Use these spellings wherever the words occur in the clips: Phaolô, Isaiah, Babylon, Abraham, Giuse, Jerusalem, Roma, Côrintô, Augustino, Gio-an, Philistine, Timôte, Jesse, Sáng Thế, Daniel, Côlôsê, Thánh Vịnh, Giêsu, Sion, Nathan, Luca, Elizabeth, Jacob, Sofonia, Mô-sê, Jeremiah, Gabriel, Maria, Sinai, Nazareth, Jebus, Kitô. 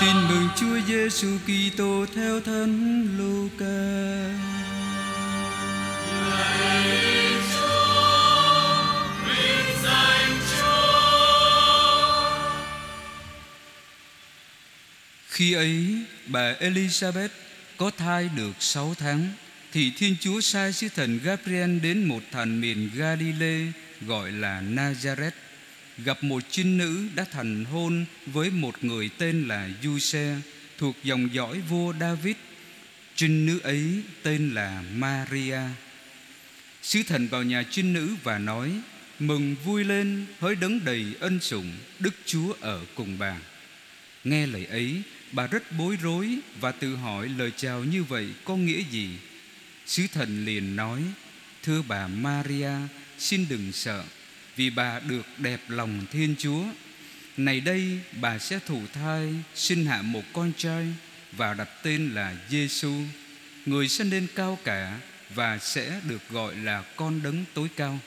Tin mừng Chúa Giêsu Kitô theo Thánh Luca. Lạy Chúa, vinh danh Chúa. Khi ấy, bà Elizabeth có thai được 6 tháng, thì Thiên Chúa sai sứ thần Gabriel đến một thành miền Galilee gọi là Nazareth, gặp một trinh nữ đã thành hôn với một người tên là Giuse, thuộc dòng dõi vua David. Trinh nữ ấy tên là Maria. Sứ thần vào nhà trinh nữ và nói: Mừng vui lên, hỡi đấng đầy ân sủng, Đức Chúa ở cùng bà. Nghe lời ấy, bà rất bối rối và tự hỏi lời chào như vậy có nghĩa gì. Sứ thần liền nói: Thưa bà Maria, xin đừng sợ, vì bà được đẹp lòng Thiên Chúa. Này đây, bà sẽ thụ thai, sinh hạ một con trai và đặt tên là Giêsu. Người sẽ nên cao cả và sẽ được gọi là con đấng tối cao.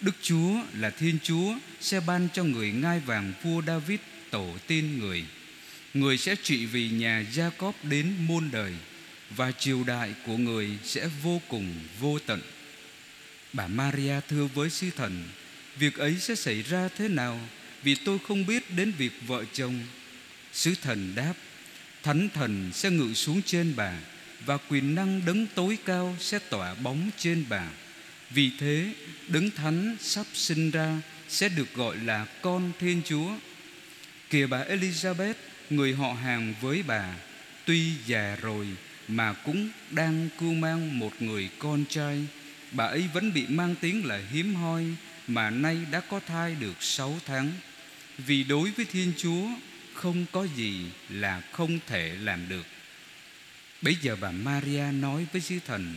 Đức Chúa là Thiên Chúa sẽ ban cho người ngai vàng vua David tổ tiên người. Người sẽ trị vì nhà Jacob đến muôn đời, và triều đại của người sẽ vô cùng vô tận. Bà Maria thưa với sứ thần: Việc ấy sẽ xảy ra thế nào, vì tôi không biết đến việc vợ chồng? Sứ thần đáp: Thánh thần sẽ ngự xuống trên bà, và quyền năng đấng tối cao sẽ tỏa bóng trên bà. Vì thế, đấng thánh sắp sinh ra sẽ được gọi là con Thiên Chúa. Kìa bà Elizabeth, người họ hàng với bà, tuy già rồi mà cũng đang cưu mang một người con trai. Bà ấy vẫn bị mang tiếng là hiếm hoi, mà nay đã có thai được 6 tháng. Vì đối với Thiên Chúa không có gì là không thể làm được. Bấy giờ bà Maria nói với sứ thần: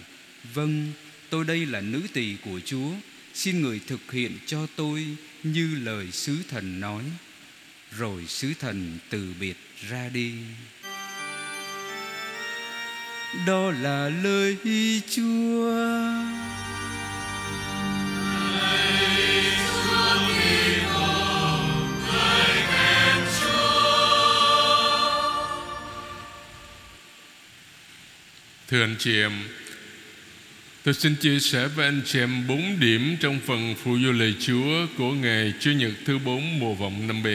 Vâng, tôi đây là nữ tỳ của Chúa, xin người thực hiện cho tôi như lời sứ thần nói. Rồi sứ thần từ biệt ra đi. Đó là lời Chúa. Thưa anh chị em, tôi xin chia sẻ với anh chị em 4 điểm trong phần phụ du lời Chúa của ngày Chủ nhật thứ 4 mùa vọng năm B.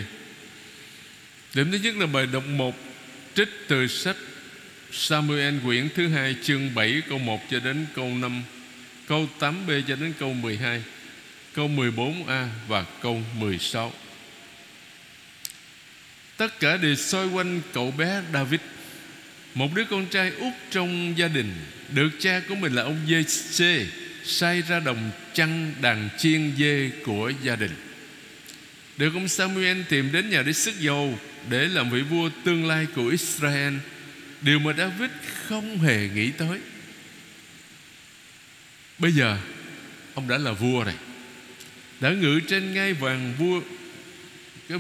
Điểm thứ nhất là bài đọc 1 trích từ sách Samuel quyển thứ 2 chương 7 câu 1 cho đến câu 5, câu 8b cho đến câu 12, câu 14a và câu 16. Tất cả đều xoay quanh cậu bé David, một đứa con trai út trong gia đình, được cha của mình là ông Jesse sai ra đồng chăn đàn chiên dê của gia đình. Được ông Samuel tìm đến nhà để xức dầu để làm vị vua tương lai của Israel, điều mà David không hề nghĩ tới. Bây giờ ông đã là vua này, đã ngự trên ngai vàng vua, cái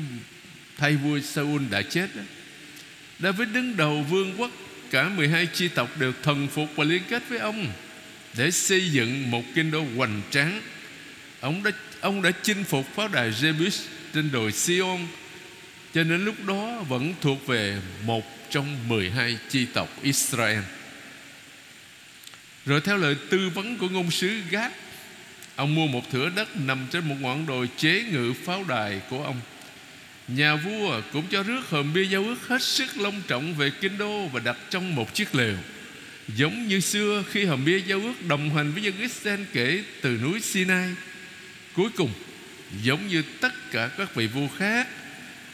thay vua Saul đã chết đó. David đứng đầu vương quốc, cả 12 chi tộc đều thần phục và liên kết với ông để xây dựng một kinh đô hoành tráng. Ông đã chinh phục pháo đài Jebus trên đồi Sion, cho nên lúc đó vẫn thuộc về một trong 12 chi tộc Israel. Rồi theo lời tư vấn của ngôn sứ Gad, ông mua một thửa đất nằm trên một ngọn đồi chế ngự pháo đài của ông. Nhà vua cũng cho rước hòm bia giao ước hết sức long trọng về kinh đô và đặt trong một chiếc lều, giống như xưa khi hòm bia giao ước đồng hành với dân Israel kể từ núi Sinai. Cuối cùng, giống như tất cả các vị vua khác,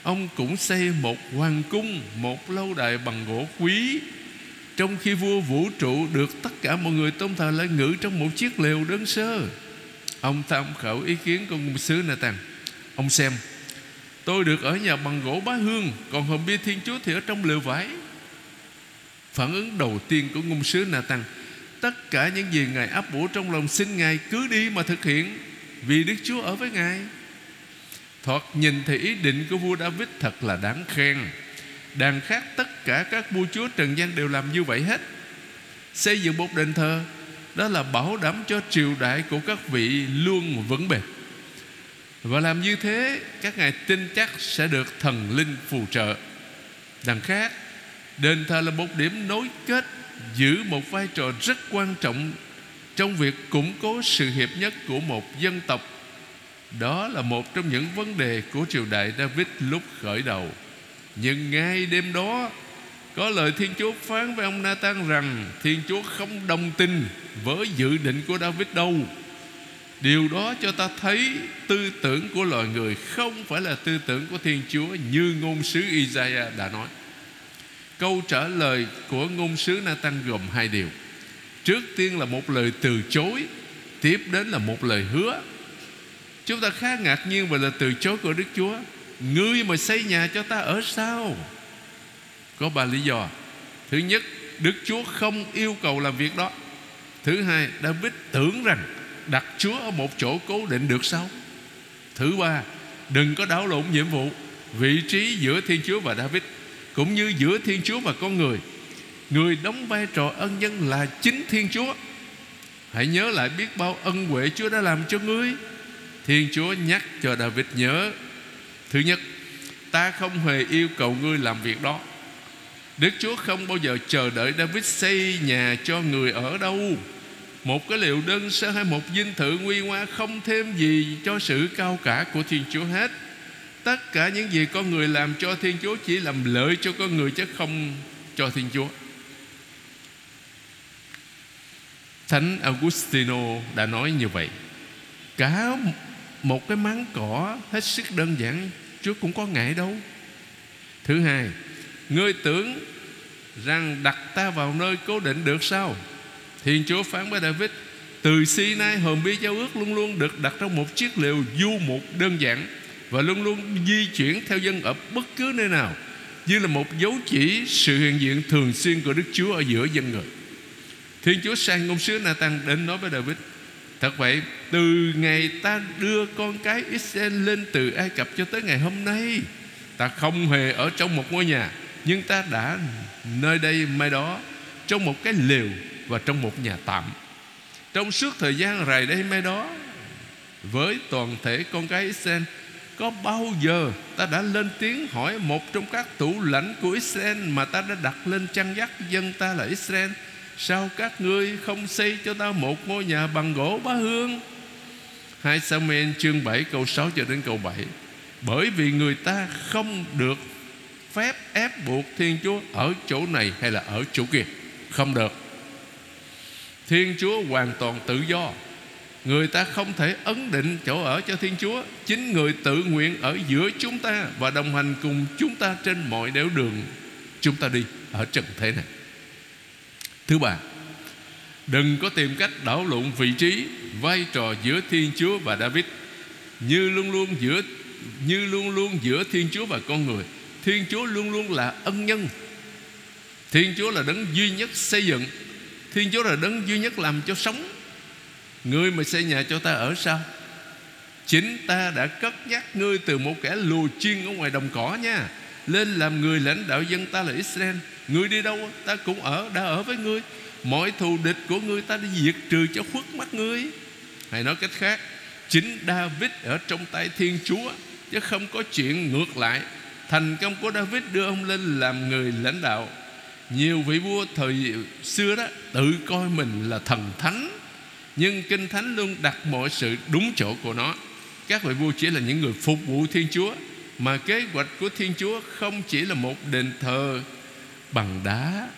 ông cũng xây một hoàng cung, một lâu đài bằng gỗ quý, trong khi vua vũ trụ được tất cả mọi người tôn thờ lại ngự trong một chiếc lều đơn sơ. Ông tham khảo ý kiến của ngôn sứ Nathan. Ông xem, tôi được ở nhà bằng gỗ bá hương, còn hòm bia Thiên Chúa thì ở trong lều vải. Phản ứng đầu tiên của ngôn sứ Nathan: tất cả những gì Ngài ấp ủ trong lòng, xin Ngài cứ đi mà thực hiện, vì Đức Chúa ở với Ngài. Thoạt nhìn thì ý định của vua David thật là đáng khen. Đàn khác tất cả các vua chúa trần gian đều làm như vậy hết. Xây dựng một đền thờ, đó là bảo đảm cho triều đại của các vị luôn vững bền, và làm như thế các ngài tin chắc sẽ được thần linh phù trợ. Đằng khác, đền thờ là một điểm nối kết, giữ một vai trò rất quan trọng trong việc củng cố sự hiệp nhất của một dân tộc. Đó là một trong những vấn đề của triều đại David lúc khởi đầu. Nhưng ngay đêm đó, có lời Thiên Chúa phán với ông Nathan rằng Thiên Chúa không đồng tình với dự định của David đâu. Điều đó cho ta thấy tư tưởng của loài người không phải là tư tưởng của Thiên Chúa, như ngôn sứ Isaiah đã nói. Câu trả lời của ngôn sứ Nathan gồm hai điều. Trước tiên là một lời từ chối, tiếp đến là một lời hứa. Chúng ta khá ngạc nhiên về lời từ chối của Đức Chúa. Ngươi mà xây nhà cho ta ở sao? Có ba lý do. Thứ nhất, Đức Chúa không yêu cầu làm việc đó. Thứ hai, David tưởng rằng đặt Chúa ở một chỗ cố định được sao? Thứ ba, đừng có đảo lộn nhiệm vụ, vị trí giữa Thiên Chúa và David, cũng như giữa Thiên Chúa và con người. Người đóng vai trò ân nhân là chính Thiên Chúa. Hãy nhớ lại biết bao ân huệ Chúa đã làm cho ngươi. Thiên Chúa nhắc cho David nhớ. Thứ nhất, ta không hề yêu cầu ngươi làm việc đó. Đức Chúa không bao giờ chờ đợi David xây nhà cho người ở đâu. Một cái liệu đơn sơ hay một dinh thự nguy hoa không thêm gì cho sự cao cả của Thiên Chúa hết. Tất cả những gì con người làm cho Thiên Chúa chỉ làm lợi cho con người, chứ không cho Thiên Chúa. Thánh Augustino đã nói như vậy. Cả một cái máng cỏ hết sức đơn giản, Chúa cũng có ngại đâu. Thứ hai, ngươi tưởng rằng đặt ta vào nơi cố định được sao? Thiên Chúa phán với David, từ Sinai hòm bia giao ước luôn luôn được đặt trong một chiếc lều du mục đơn giản và luôn luôn di chuyển theo dân ở bất cứ nơi nào, như là một dấu chỉ sự hiện diện thường xuyên của Đức Chúa ở giữa dân người. Thiên Chúa sai ngôn sứ Nathan đến nói với David, thật vậy, từ ngày ta đưa con cái Israel lên từ Ai Cập cho tới ngày hôm nay, ta không hề ở trong một ngôi nhà, nhưng ta đã nơi đây mai đó, trong một cái lều và trong một nhà tạm. Trong suốt thời gian rày đây mai đó, với toàn thể con cái Israel, có bao giờ ta đã lên tiếng hỏi một trong các thủ lãnh của Israel mà ta đã đặt lên chăn dắt dân ta là Israel, sao các ngươi không xây cho ta một ngôi nhà bằng gỗ bá hương? 2 Samuel chương 7 câu 6 cho đến câu 7. Bởi vì người ta không được phép ép buộc Thiên Chúa ở chỗ này hay là ở chỗ kia. Không được. Thiên Chúa hoàn toàn tự do. Người ta không thể ấn định chỗ ở cho Thiên Chúa. Chính người tự nguyện ở giữa chúng ta và đồng hành cùng chúng ta trên mọi nẻo đường chúng ta đi ở trần thế này. Thứ ba, đừng có tìm cách đảo lộn vị trí, vai trò giữa Thiên Chúa và David. Như luôn luôn giữa Thiên Chúa và con người, Thiên Chúa luôn luôn là ân nhân. Thiên Chúa là đấng duy nhất xây dựng, Thiên Chúa là đấng duy nhất làm cho sống. Ngươi mà xây nhà cho ta ở sao? Chính ta đã cất nhắc ngươi từ một kẻ lùa chiên ở ngoài đồng cỏ nha, lên làm người lãnh đạo dân ta là Israel. Ngươi đi đâu ta cũng đã ở với ngươi. Mọi thù địch của ngươi ta đi diệt trừ cho khuất mắt ngươi. Hay nói cách khác, chính David ở trong tay Thiên Chúa, chứ không có chuyện ngược lại. Thành công của David đưa ông lên làm người lãnh đạo. Nhiều vị vua thời xưa đó tự coi mình là thần thánh, nhưng Kinh Thánh luôn đặt mọi sự đúng chỗ của nó. Các vị vua chỉ là những người phục vụ Thiên Chúa, mà kế hoạch của Thiên Chúa không chỉ là một đền thờ bằng đá.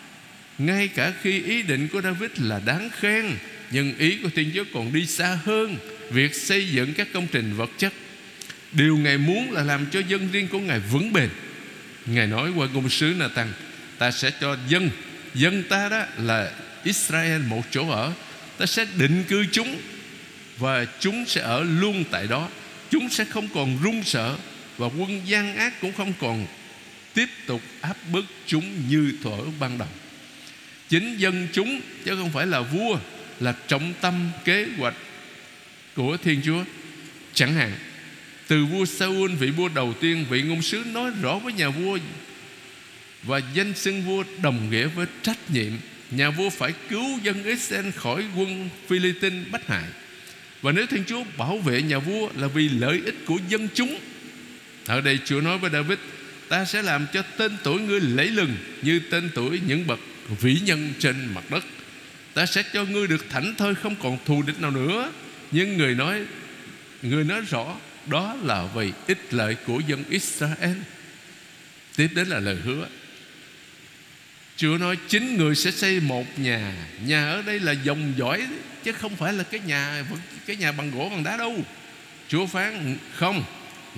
Ngay cả khi ý định của David là đáng khen, nhưng ý của Thiên Chúa còn đi xa hơn việc xây dựng các công trình vật chất. Điều Ngài muốn là làm cho dân riêng của Ngài vững bền. Ngài nói qua ngôn sứ Nathan, ta sẽ cho dân ta đó là Israel một chỗ ở. Ta sẽ định cư chúng và chúng sẽ ở luôn tại đó. Chúng sẽ không còn run sợ và quân gian ác cũng không còn tiếp tục áp bức chúng như thuở ban đầu. Chính dân chúng chứ không phải là vua là trọng tâm kế hoạch của Thiên Chúa. Chẳng hạn từ vua Saul, vị vua đầu tiên, vị ngôn sứ nói rõ với nhà vua và danh xưng vua đồng nghĩa với trách nhiệm. Nhà vua phải cứu dân Israel khỏi quân Philistine bắt hại, và nếu Thiên Chúa bảo vệ nhà vua là vì lợi ích của dân chúng. Ở đây Chúa nói với David, ta sẽ làm cho tên tuổi ngươi lẫy lừng như tên tuổi những bậc vĩ nhân trên mặt đất. Ta sẽ cho ngươi được thảnh thơi, không còn thù địch nào nữa. Nhưng người nói rõ, đó là vì ích lợi của dân Israel. Tiếp đến là lời hứa. Chúa nói chính người sẽ xây một nhà. Nhà ở đây là dòng dõi, chứ không phải là cái nhà bằng gỗ bằng đá đâu. Chúa phán không,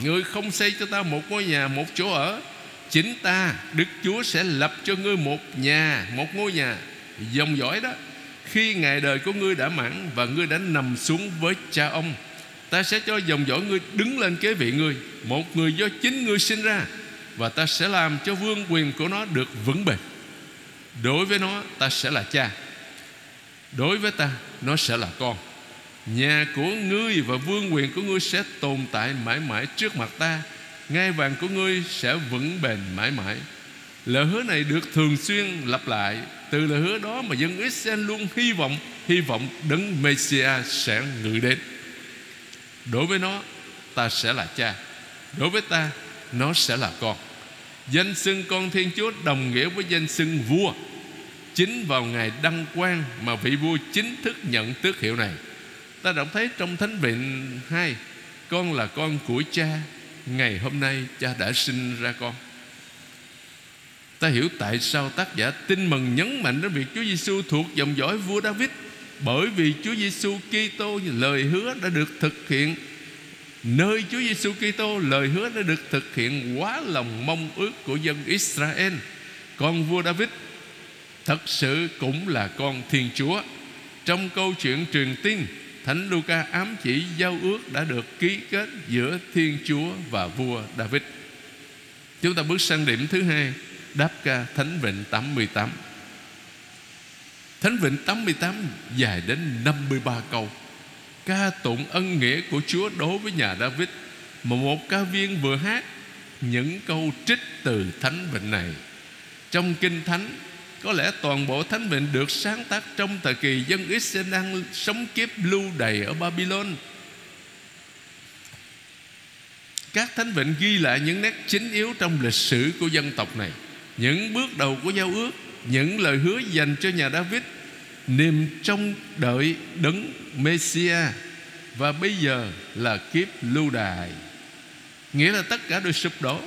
ngươi không xây cho ta một ngôi nhà, một chỗ ở. Chính ta, Đức Chúa sẽ lập cho ngươi một nhà, một ngôi nhà, dòng dõi đó, khi ngày đời của ngươi đã mãn và ngươi đã nằm xuống với cha ông. Ta sẽ cho dòng dõi ngươi đứng lên kế vị ngươi, một người do chính ngươi sinh ra, và ta sẽ làm cho vương quyền của nó được vững bền. Đối với nó ta sẽ là cha, đối với ta nó sẽ là con. Nhà của ngươi và vương quyền của ngươi sẽ tồn tại mãi mãi trước mặt ta. Ngai vàng của ngươi sẽ vững bền mãi mãi. Lời hứa này được thường xuyên lặp lại. Từ lời hứa đó mà dân Israel luôn hy vọng đấng Messiah sẽ ngự đến. Đối với nó ta sẽ là cha, đối với ta nó sẽ là con. Danh xưng con Thiên Chúa đồng nghĩa với danh xưng vua. Chính vào ngày đăng quang mà vị vua chính thức nhận tước hiệu này. Ta đọc thấy trong Thánh Vịnh 2, con là con của cha, ngày hôm nay cha đã sinh ra con. Ta hiểu tại sao tác giả Tin Mừng nhấn mạnh đến việc Chúa Giêsu thuộc dòng dõi vua David, bởi vì Chúa Giêsu Kitô lời hứa đã được thực hiện. Nơi Chúa Giêsu Kitô lời hứa đã được thực hiện quá lòng mong ước của dân Israel. Con vua David thật sự cũng là con Thiên Chúa. Trong câu chuyện truyền tin, Thánh Luca ám chỉ giao ước đã được ký kết giữa Thiên Chúa và vua David. Chúng ta bước sang điểm thứ hai, đáp ca Thánh Vịnh 88. Thánh Vịnh 88 dài đến 53 câu, ca tụng ân nghĩa của Chúa đối với nhà David, mà một ca viên vừa hát những câu trích từ Thánh Vịnh này. Trong Kinh Thánh, có lẽ toàn bộ Thánh Vịnh được sáng tác trong thời kỳ dân Israel đang sống kiếp lưu đày ở Babylon. Các Thánh Vịnh ghi lại những nét chính yếu trong lịch sử của dân tộc này, những bước đầu của giao ước, những lời hứa dành cho nhà David, niềm trông đợi đấng Messiah. Và bây giờ là kiếp lưu đày, nghĩa là tất cả đều sụp đổ.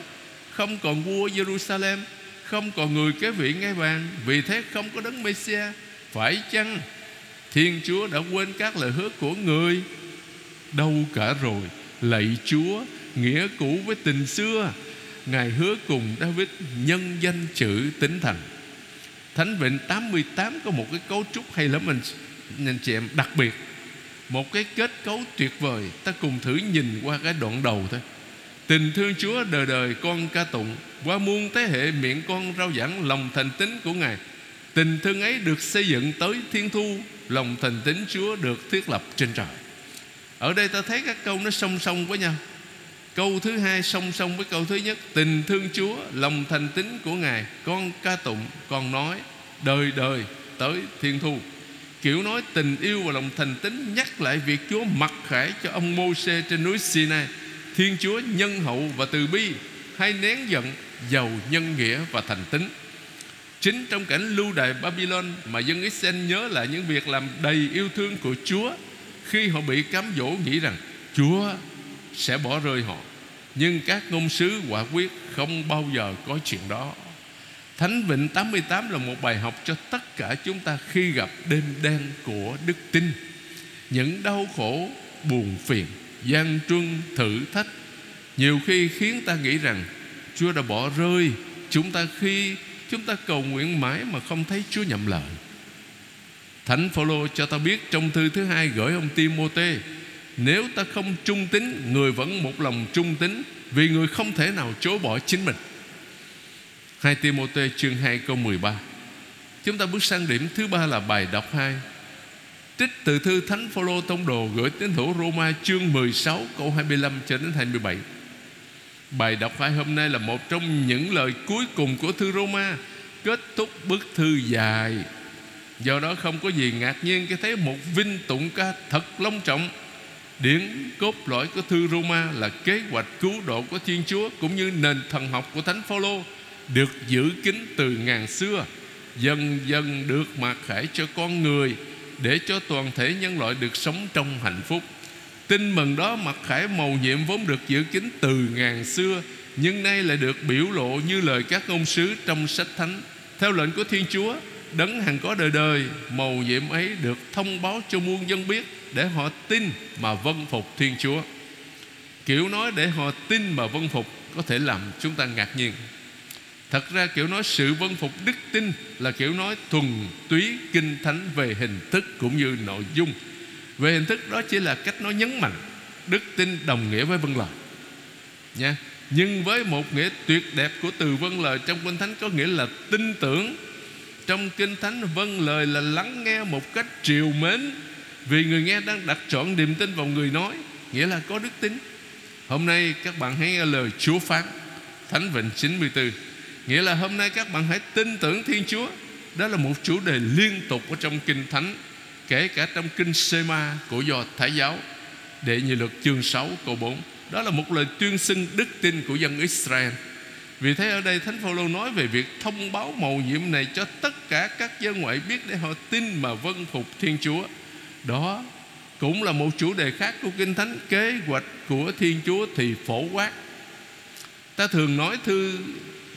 Không còn vua Jerusalem, không còn người kế vị ngai vàng, vì thế không có đấng Messiah. Phải chăng Thiên Chúa đã quên các lời hứa của người? Đâu cả rồi, lạy Chúa, nghĩa cũ với tình xưa. Ngài hứa cùng David nhân danh chữ tín thành. Thánh Vịnh 88 có một cái cấu trúc hay lắm anh chị em, đặc biệt, một cái kết cấu tuyệt vời. Ta cùng thử nhìn qua cái đoạn đầu thôi. Tình thương Chúa đời đời con ca tụng, qua muôn thế hệ miệng con rao giảng lòng thành tín của Ngài. Tình thương ấy được xây dựng tới thiên thu, lòng thành tín Chúa được thiết lập trên trời. Ở đây ta thấy các câu nó song song với nhau. Câu thứ hai song song với câu thứ nhất. Tình thương Chúa, lòng thành tín của Ngài, con ca tụng, con nói, đời đời tới thiên thu. Kiểu nói tình yêu và lòng thành tín nhắc lại việc Chúa mặc khải cho ông Mô-sê trên núi Sinai. Thiên Chúa nhân hậu và từ bi, hay nén giận, giàu nhân nghĩa và thành tín. Chính trong cảnh lưu đày Babylon mà dân Israel nhớ lại những việc làm đầy yêu thương của Chúa, khi họ bị cám dỗ nghĩ rằng Chúa sẽ bỏ rơi họ. Nhưng các ngôn sứ quả quyết không bao giờ có chuyện đó. Thánh Vịnh 88 là một bài học cho tất cả chúng ta khi gặp đêm đen của đức tin. Những đau khổ, buồn phiền, gian truân, thử thách nhiều khi khiến ta nghĩ rằng Chúa đã bỏ rơi chúng ta, khi chúng ta cầu nguyện mãi mà không thấy Chúa nhậm lời. Thánh Phaolô cho ta biết trong thư thứ hai gửi ông Timôte, nếu ta không trung tín, người vẫn một lòng trung tín, vì người không thể nào chối bỏ chính mình. 2 Timôte chương 2 câu 13. Chúng ta bước sang điểm thứ ba là bài đọc 2, trích từ thư Thánh Phaolô tông đồ gửi tín hữu Roma chương 16 câu 25 cho đến 27. Bài đọc 2 hôm nay là một trong những lời cuối cùng của thư Roma, kết thúc bức thư dài. Do đó không có gì ngạc nhiên khi thấy một vinh tụng ca thật long trọng. Điển cốt lõi của thư Roma là kế hoạch cứu độ của Thiên Chúa cũng như nền thần học của Thánh Phaolô được giữ kín từ ngàn xưa, dần dần được mặc khải cho con người để cho toàn thể nhân loại được sống trong hạnh phúc. Tin mừng đó mặc khải mầu nhiệm vốn được giữ kín từ ngàn xưa, nhưng nay lại được biểu lộ như lời các ngôn sứ trong sách thánh. Theo lệnh của Thiên Chúa, Đấng hằng có đời đời, mầu nhiệm ấy được thông báo cho muôn dân biết để họ tin mà vâng phục Thiên Chúa. Kiểu nói để họ tin mà vâng phục có thể làm chúng ta ngạc nhiên. Thật ra kiểu nói sự vâng phục đức tin là kiểu nói thuần túy kinh thánh về hình thức cũng như nội dung. Về hình thức đó chỉ là cách nói nhấn mạnh. Đức tin đồng nghĩa với vâng lời nha. Nhưng với một nghĩa tuyệt đẹp của từ vâng lời trong Kinh Thánh có nghĩa là tin tưởng. Trong Kinh Thánh, vâng lời là lắng nghe một cách trìu mến, vì người nghe đang đặt trọn niềm tin vào người nói, nghĩa là có đức tin. Hôm nay các bạn hãy nghe lời Chúa phán, Thánh Vịnh 94, nghĩa là hôm nay các bạn hãy tin tưởng Thiên Chúa. Đó là một chủ đề liên tục ở trong Kinh Thánh, kể cả trong Kinh Sê-ma của Do Thái giáo, Đệ Nhị Luật chương 6 câu 4. Đó là một lời tuyên xưng đức tin của dân Israel. Vì thế ở đây Thánh Phaolô nói về việc thông báo mầu nhiệm này cho tất cả các dân ngoại biết để họ tin mà vâng phục Thiên Chúa. Đó cũng là một chủ đề khác của Kinh Thánh, kế hoạch của Thiên Chúa thì phổ quát. Ta thường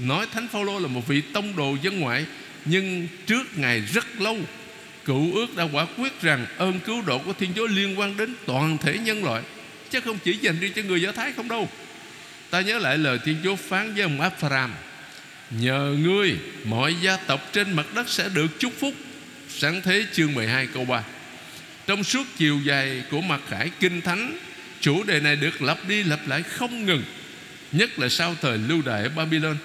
nói Thánh Phaolô là một vị tông đồ dân ngoại, nhưng trước Ngài rất lâu, Cựu ước đã quả quyết rằng ơn cứu độ của Thiên Chúa liên quan đến toàn thể nhân loại, chứ không chỉ dành riêng cho người Do Thái không đâu. Ta nhớ lại lời Thiên Chúa phán với ông Abraham: nhờ ngươi mọi gia tộc trên mặt đất sẽ được chúc phúc. Sáng thế chương 12 câu 3. Trong suốt chiều dài của mặc khải Kinh Thánh, chủ đề này được lặp đi lặp lại không ngừng, nhất là sau thời lưu đày ở Babylon.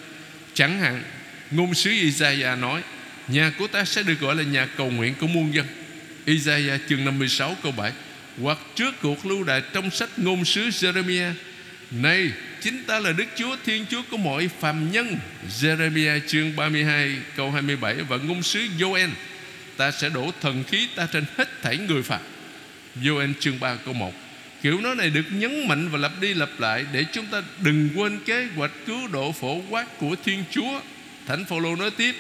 Chẳng hạn ngôn sứ Isaiah nói: nhà của ta sẽ được gọi là nhà cầu nguyện của muôn dân, Isaiah chương 56 câu 7. Hoặc trước cuộc lưu đày trong sách ngôn sứ Jeremiah: này chính ta là Đức Chúa, Thiên Chúa của mọi phàm nhân, Jeremiah chương 32 câu 27. Và ngôn sứ Gio-an: ta sẽ đổ thần khí ta trên hết thảy người phàm, Gio-an chương 3 câu 1. Kiểu nói này được nhấn mạnh và lặp đi lặp lại để chúng ta đừng quên kế hoạch cứu độ phổ quát của Thiên Chúa. Thánh Phaolô nói tiếp: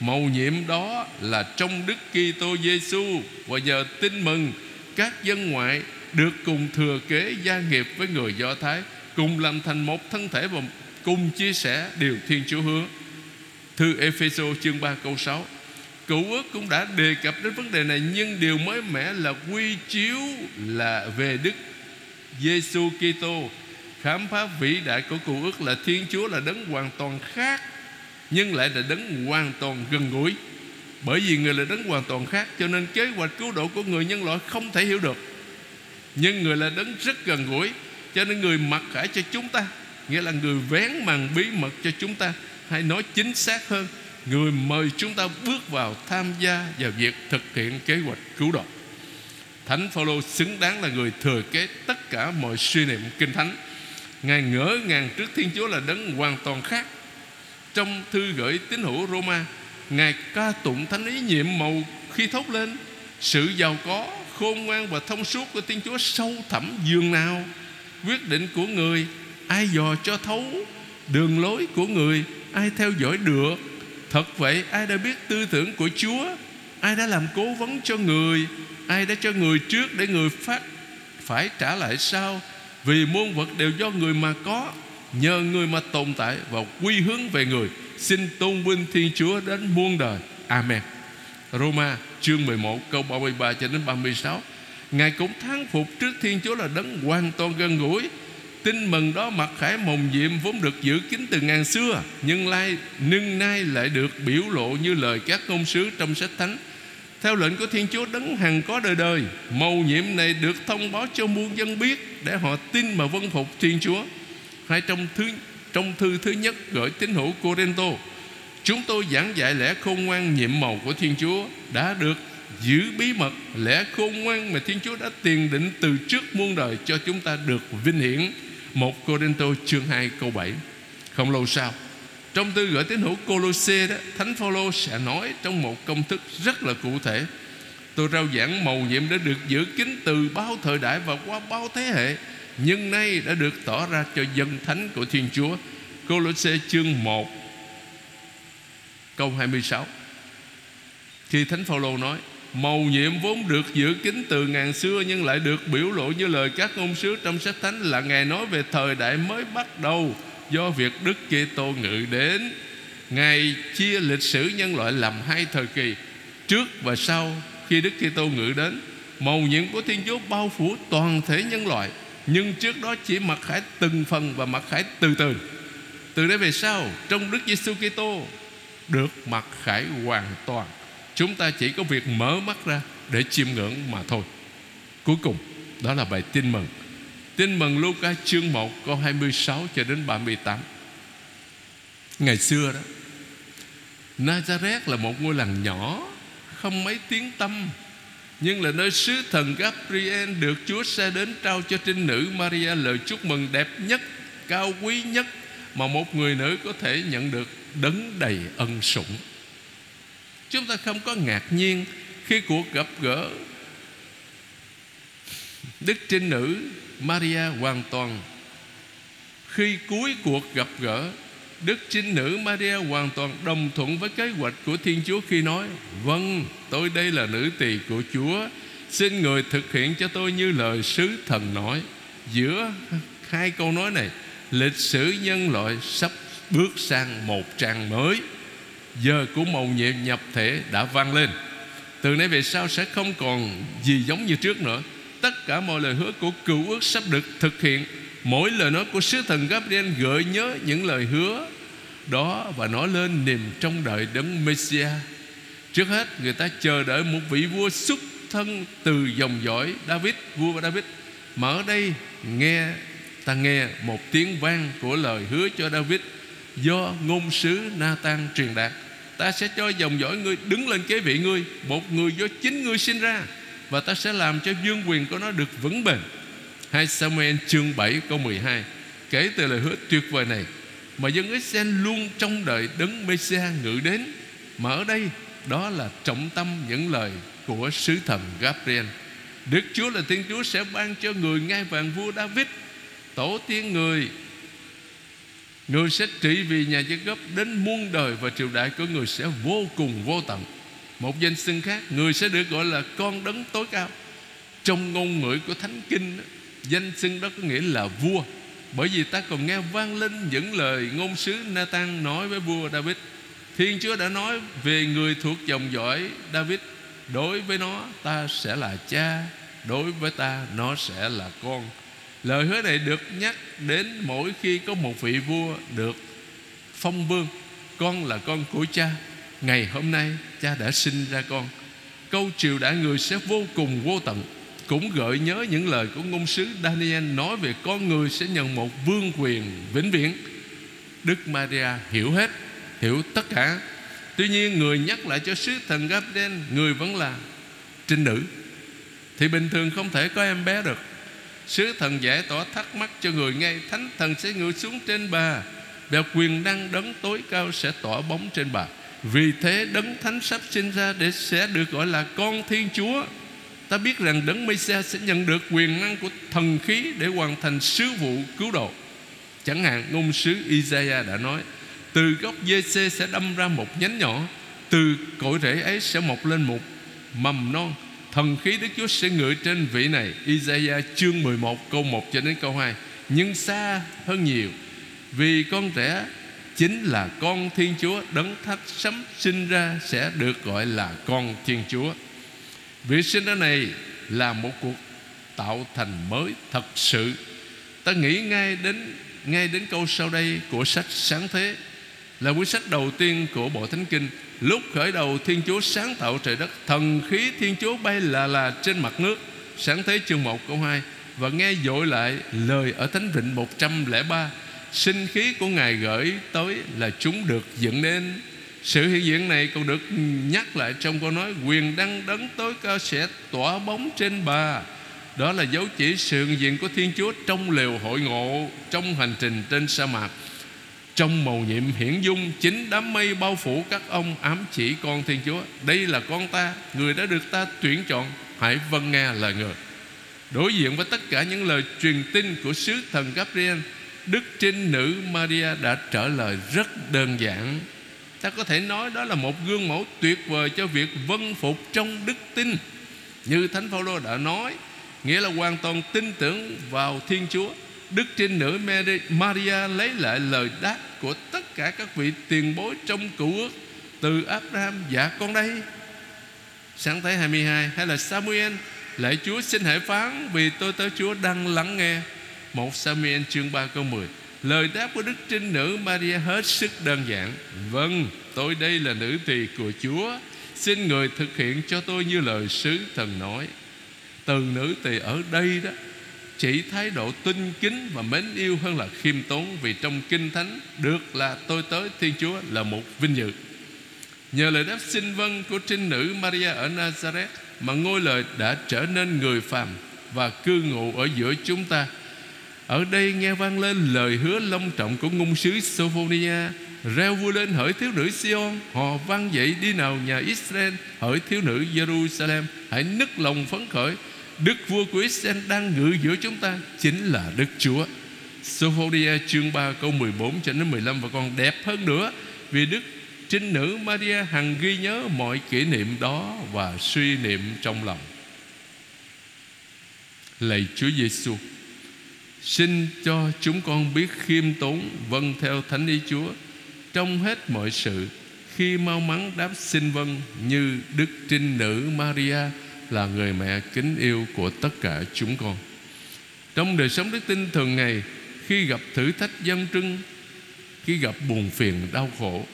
mầu nhiệm đó là trong Đức Kitô Giêsu và nhờ tin mừng các dân ngoại được cùng thừa kế gia nghiệp với người Do Thái, cùng làm thành một thân thể và cùng chia sẻ điều Thiên Chúa hứa. Thư Ê-phê-sô chương 3 câu 6. Cựu ước cũng đã đề cập đến vấn đề này, nhưng điều mới mẻ là quy chiếu là về Đức Giêsu Kitô. Khám phá vĩ đại của Cựu ước là Thiên Chúa là Đấng hoàn toàn khác, nhưng lại là Đấng hoàn toàn gần gũi. Bởi vì Người là Đấng hoàn toàn khác, cho nên kế hoạch cứu độ của người nhân loại không thể hiểu được. Nhưng Người là Đấng rất gần gũi, cho nên Người mặc khải cho chúng ta, nghĩa là Người vén màn bí mật cho chúng ta, hay nói chính xác hơn, Người mời chúng ta bước vào tham gia vào việc thực hiện kế hoạch cứu độ. Thánh Phaolô xứng đáng là người thừa kế tất cả mọi suy niệm Kinh Thánh. Ngài ngỡ ngàng trước Thiên Chúa là Đấng hoàn toàn khác. Trong thư gửi tín hữu Roma, Ngài ca tụng thánh ý nhiệm màu khi thốt lên: sự giàu có, khôn ngoan và thông suốt của Thiên Chúa sâu thẳm dường nào, quyết định của Người ai dò cho thấu, đường lối của Người ai theo dõi được. Thật vậy, ai đã biết tư tưởng của Chúa, ai đã làm cố vấn cho Người, ai đã cho Người trước để Người phải trả lại sau. Vì muôn vật đều do Người mà có, nhờ Người mà tồn tại và quy hướng về Người. Xin tôn vinh Thiên Chúa đến muôn đời. Amen. Roma chương 11 câu 33 cho đến 36. Ngài cũng thán phục trước Thiên Chúa là Đấng hoàn toàn gần gũi. Tin mừng đó mặc khải mầu nhiệm vốn được giữ kín từ ngàn xưa, nhưng nay lại được biểu lộ như lời các ngôn sứ trong sách thánh. Theo lệnh của Thiên Chúa, Đấng hằng có đời đời, mầu nhiệm này được thông báo cho muôn dân biết để họ tin mà vâng phục Thiên Chúa. Hay trong thư thứ nhất gửi tín hữu Côrintô: chúng tôi giảng dạy lẽ khôn ngoan nhiệm mầu của Thiên Chúa đã được giữ bí mật, lẽ khôn ngoan mà Thiên Chúa đã tiền định từ trước muôn đời cho chúng ta được vinh hiển. 1 Côrintô chương 2 câu 7. Không lâu sau, trong thư gửi tín hữu Côlôsê đó, Thánh Phaolô sẽ nói trong một công thức rất là cụ thể: Tôi rao giảng mầu nhiệm đã được giữ kín từ bao thời đại và qua bao thế hệ, nhưng nay đã được tỏ ra cho dân thánh của Thiên Chúa. Côlôsê chương 1 câu 26. Khi Thánh Phaolô nói mầu nhiệm vốn được giữ kín từ ngàn xưa nhưng lại được biểu lộ như lời các ngôn sứ trong sách thánh, là Ngài nói về thời đại mới bắt đầu do việc Đức Kitô ngự đến. Ngài chia lịch sử nhân loại làm hai thời kỳ, trước và sau khi Đức Kitô ngự đến. Mầu nhiệm của Thiên Chúa bao phủ toàn thể nhân loại, nhưng trước đó chỉ mặc khải từng phần và mặc khải từ từ. Từ đây về sau, trong Đức Giêsu Kitô được mặc khải hoàn toàn. Chúng ta chỉ có việc mở mắt ra để chiêm ngưỡng mà thôi. Cuối cùng, đó là bài tin mừng. Tin mừng Luca chương 1 câu 26 cho đến 38. Ngày xưa đó, Nazareth là một ngôi làng nhỏ không mấy tiếng tăm, nhưng là nơi sứ thần Gabriel được Chúa sai đến trao cho trinh nữ Maria lời chúc mừng đẹp nhất, cao quý nhất mà một người nữ có thể nhận được, đấng đầy ân sủng. Chúng ta không có ngạc nhiên khi cuộc gặp gỡ Đức trinh nữ Maria hoàn toàn. Khi cuối cuộc gặp gỡ, Đức trinh nữ Maria hoàn toàn đồng thuận với kế hoạch của Thiên Chúa khi nói: "Vâng, tôi đây là nữ tỳ của Chúa, xin Người thực hiện cho tôi như lời sứ thần nói." Giữa hai câu nói này, lịch sử nhân loại sắp bước sang một trang mới. Giờ của mầu nhiệm nhập thể đã vang lên. Từ nay về sau sẽ không còn gì giống như trước nữa. Tất cả mọi lời hứa của cựu ước sắp được thực hiện. Mỗi lời nói của sứ thần Gabriel gợi nhớ những lời hứa đó và nói lên niềm trông đợi đấng Messiah. Trước hết, người ta chờ đợi một vị vua xuất thân từ dòng dõi David, vua David. Mà ở đây ta nghe một tiếng vang của lời hứa cho David do ngôn sứ Nathan truyền đạt: "Ta sẽ cho dòng dõi ngươi đứng lên kế vị ngươi, một người do chính ngươi sinh ra, và ta sẽ làm cho vương quyền của nó được vững bền." 2 Samuel chương 7 câu 12. Kể từ lời hứa tuyệt vời này mà dân Israel luôn trông đợi đấng Mê-xia ngự đến. Mà ở đây đó là trọng tâm những lời của sứ thần Gabriel. Đức Chúa là Thiên Chúa sẽ ban cho người ngai vàng vua David, tổ tiên người sẽ trị vì nhà Jacob đến muôn đời, và triều đại của người sẽ vô cùng vô tận. Một danh xưng khác, người sẽ được gọi là con đấng tối cao. Trong ngôn ngữ của Thánh Kinh, danh xưng đó có nghĩa là vua, bởi vì ta còn nghe vang lên những lời ngôn sứ Nathan nói với vua David. Thiên Chúa đã nói về người thuộc dòng dõi David: "Đối với nó ta sẽ là cha, đối với ta nó sẽ là con." Lời hứa này được nhắc đến mỗi khi có một vị vua được phong vương. Con là con của cha, ngày hôm nay cha đã sinh ra con. Câu triều đại người sẽ vô cùng vô tận cũng gợi nhớ những lời của ngôn sứ Daniel nói về con người sẽ nhận một vương quyền vĩnh viễn. Đức Maria hiểu tất cả. Tuy nhiên, người nhắc lại cho sứ thần Gabriel người vẫn là trinh nữ, thì bình thường không thể có em bé được. Sứ thần giải tỏa thắc mắc cho người ngay: "Thánh thần sẽ ngự xuống trên bà, và quyền năng đấng tối cao sẽ tỏa bóng trên bà. Vì thế đấng thánh sắp sinh ra để sẽ được gọi là con Thiên Chúa. Ta biết rằng đấng Mê-xia sẽ nhận được quyền năng của thần khí để hoàn thành sứ vụ cứu độ." Chẳng hạn ngôn sứ Isaiah đã nói: "Từ gốc Jesse sẽ đâm ra một nhánh nhỏ, từ cội rễ ấy sẽ mọc lên một mầm non. Thần khí Đức Chúa sẽ ngự trên vị này." Isaiah chương 11 câu 1 cho đến câu 2. Nhưng xa hơn nhiều, vì con trẻ chính là con Thiên Chúa, đấng thánh sắp sinh ra sẽ được gọi là con Thiên Chúa. Việc sinh ra này là một cuộc tạo thành mới thật sự. Ta nghĩ ngay đến câu sau đây của sách Sáng Thế, là cuốn sách đầu tiên của bộ Thánh Kinh. Lúc khởi đầu Thiên Chúa sáng tạo trời đất, thần khí Thiên Chúa bay là trên mặt nước. Sáng Thế chương 1 câu 2. Và nghe dội lại lời ở Thánh Vịnh 103: "Sinh khí của Ngài gửi tới là chúng được dựng nên." Sự hiện diện này còn được nhắc lại trong câu nói: "Quyền năng đấng tối cao sẽ tỏa bóng trên bà." Đó là dấu chỉ sự hiện diện của Thiên Chúa trong lều hội ngộ, trong hành trình trên sa mạc. Trong mầu nhiệm hiển dung, chính đám mây bao phủ các ông, ám chỉ con Thiên Chúa. Đây là con ta, người đã được ta tuyển chọn, hãy vâng nghe lời Người. Đối diện với tất cả những lời truyền tin của sứ thần Gabriel, Đức Trinh Nữ Maria đã trả lời rất đơn giản. Ta có thể nói đó là một gương mẫu tuyệt vời cho việc vâng phục trong đức tin. Như Thánh Phaolô đã nói, nghĩa là hoàn toàn tin tưởng vào Thiên Chúa. Đức Trinh Nữ Maria lấy lại lời đáp của tất cả các vị tiền bối trong Cựu Ước, từ Abraham, dạ con đây, Sáng Thế 22, hay là Samuel, lạy Chúa xin hãy phán vì tôi tới Chúa đang lắng nghe, 1 Samuel chương 3 câu 10. Lời đáp của Đức Trinh Nữ Maria hết sức đơn giản: vâng, tôi đây là nữ tỳ của Chúa, xin Người thực hiện cho tôi như lời sứ thần nói. Từ nữ tỳ ở đây đó chỉ thái độ tinh kính và mến yêu hơn là khiêm tốn, vì trong Kinh Thánh được là tôi tới Thiên Chúa là một vinh dự. Nhờ lời đáp xin vâng của Trinh Nữ Maria ở Nazareth mà ngôi lời đã trở nên người phàm và cư ngụ ở giữa chúng ta. Ở đây nghe vang lên lời hứa long trọng của ngôn sứ Sofonia: reo vui lên hỡi thiếu nữ Sion, hò vang dậy đi nào nhà Israel, hỡi thiếu nữ Jerusalem, hãy nức lòng phấn khởi, Đức Vua của Israel đang ngự giữa chúng ta, chính là Đức Chúa. Sofonia chương 3 câu 14 cho đến 15. Và còn đẹp hơn nữa, vì Đức Trinh Nữ Maria hằng ghi nhớ mọi kỷ niệm đó và suy niệm trong lòng. Lạy Chúa Giêsu, xin cho chúng con biết khiêm tốn vâng theo thánh ý Chúa trong hết mọi sự, khi mau mắn đáp xin vâng như Đức Trinh Nữ Maria là người mẹ kính yêu của tất cả chúng con. Trong đời sống đức tin thường ngày, khi gặp thử thách gian truân, khi gặp buồn phiền đau khổ,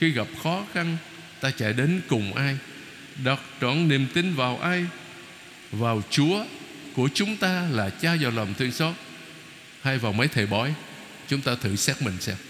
khi gặp khó khăn, ta chạy đến cùng ai? Đặt trọn niềm tin vào ai? Vào Chúa của chúng ta là Cha giàu lòng thương xót, hay vào mấy thầy bói? Chúng ta thử xét mình xem.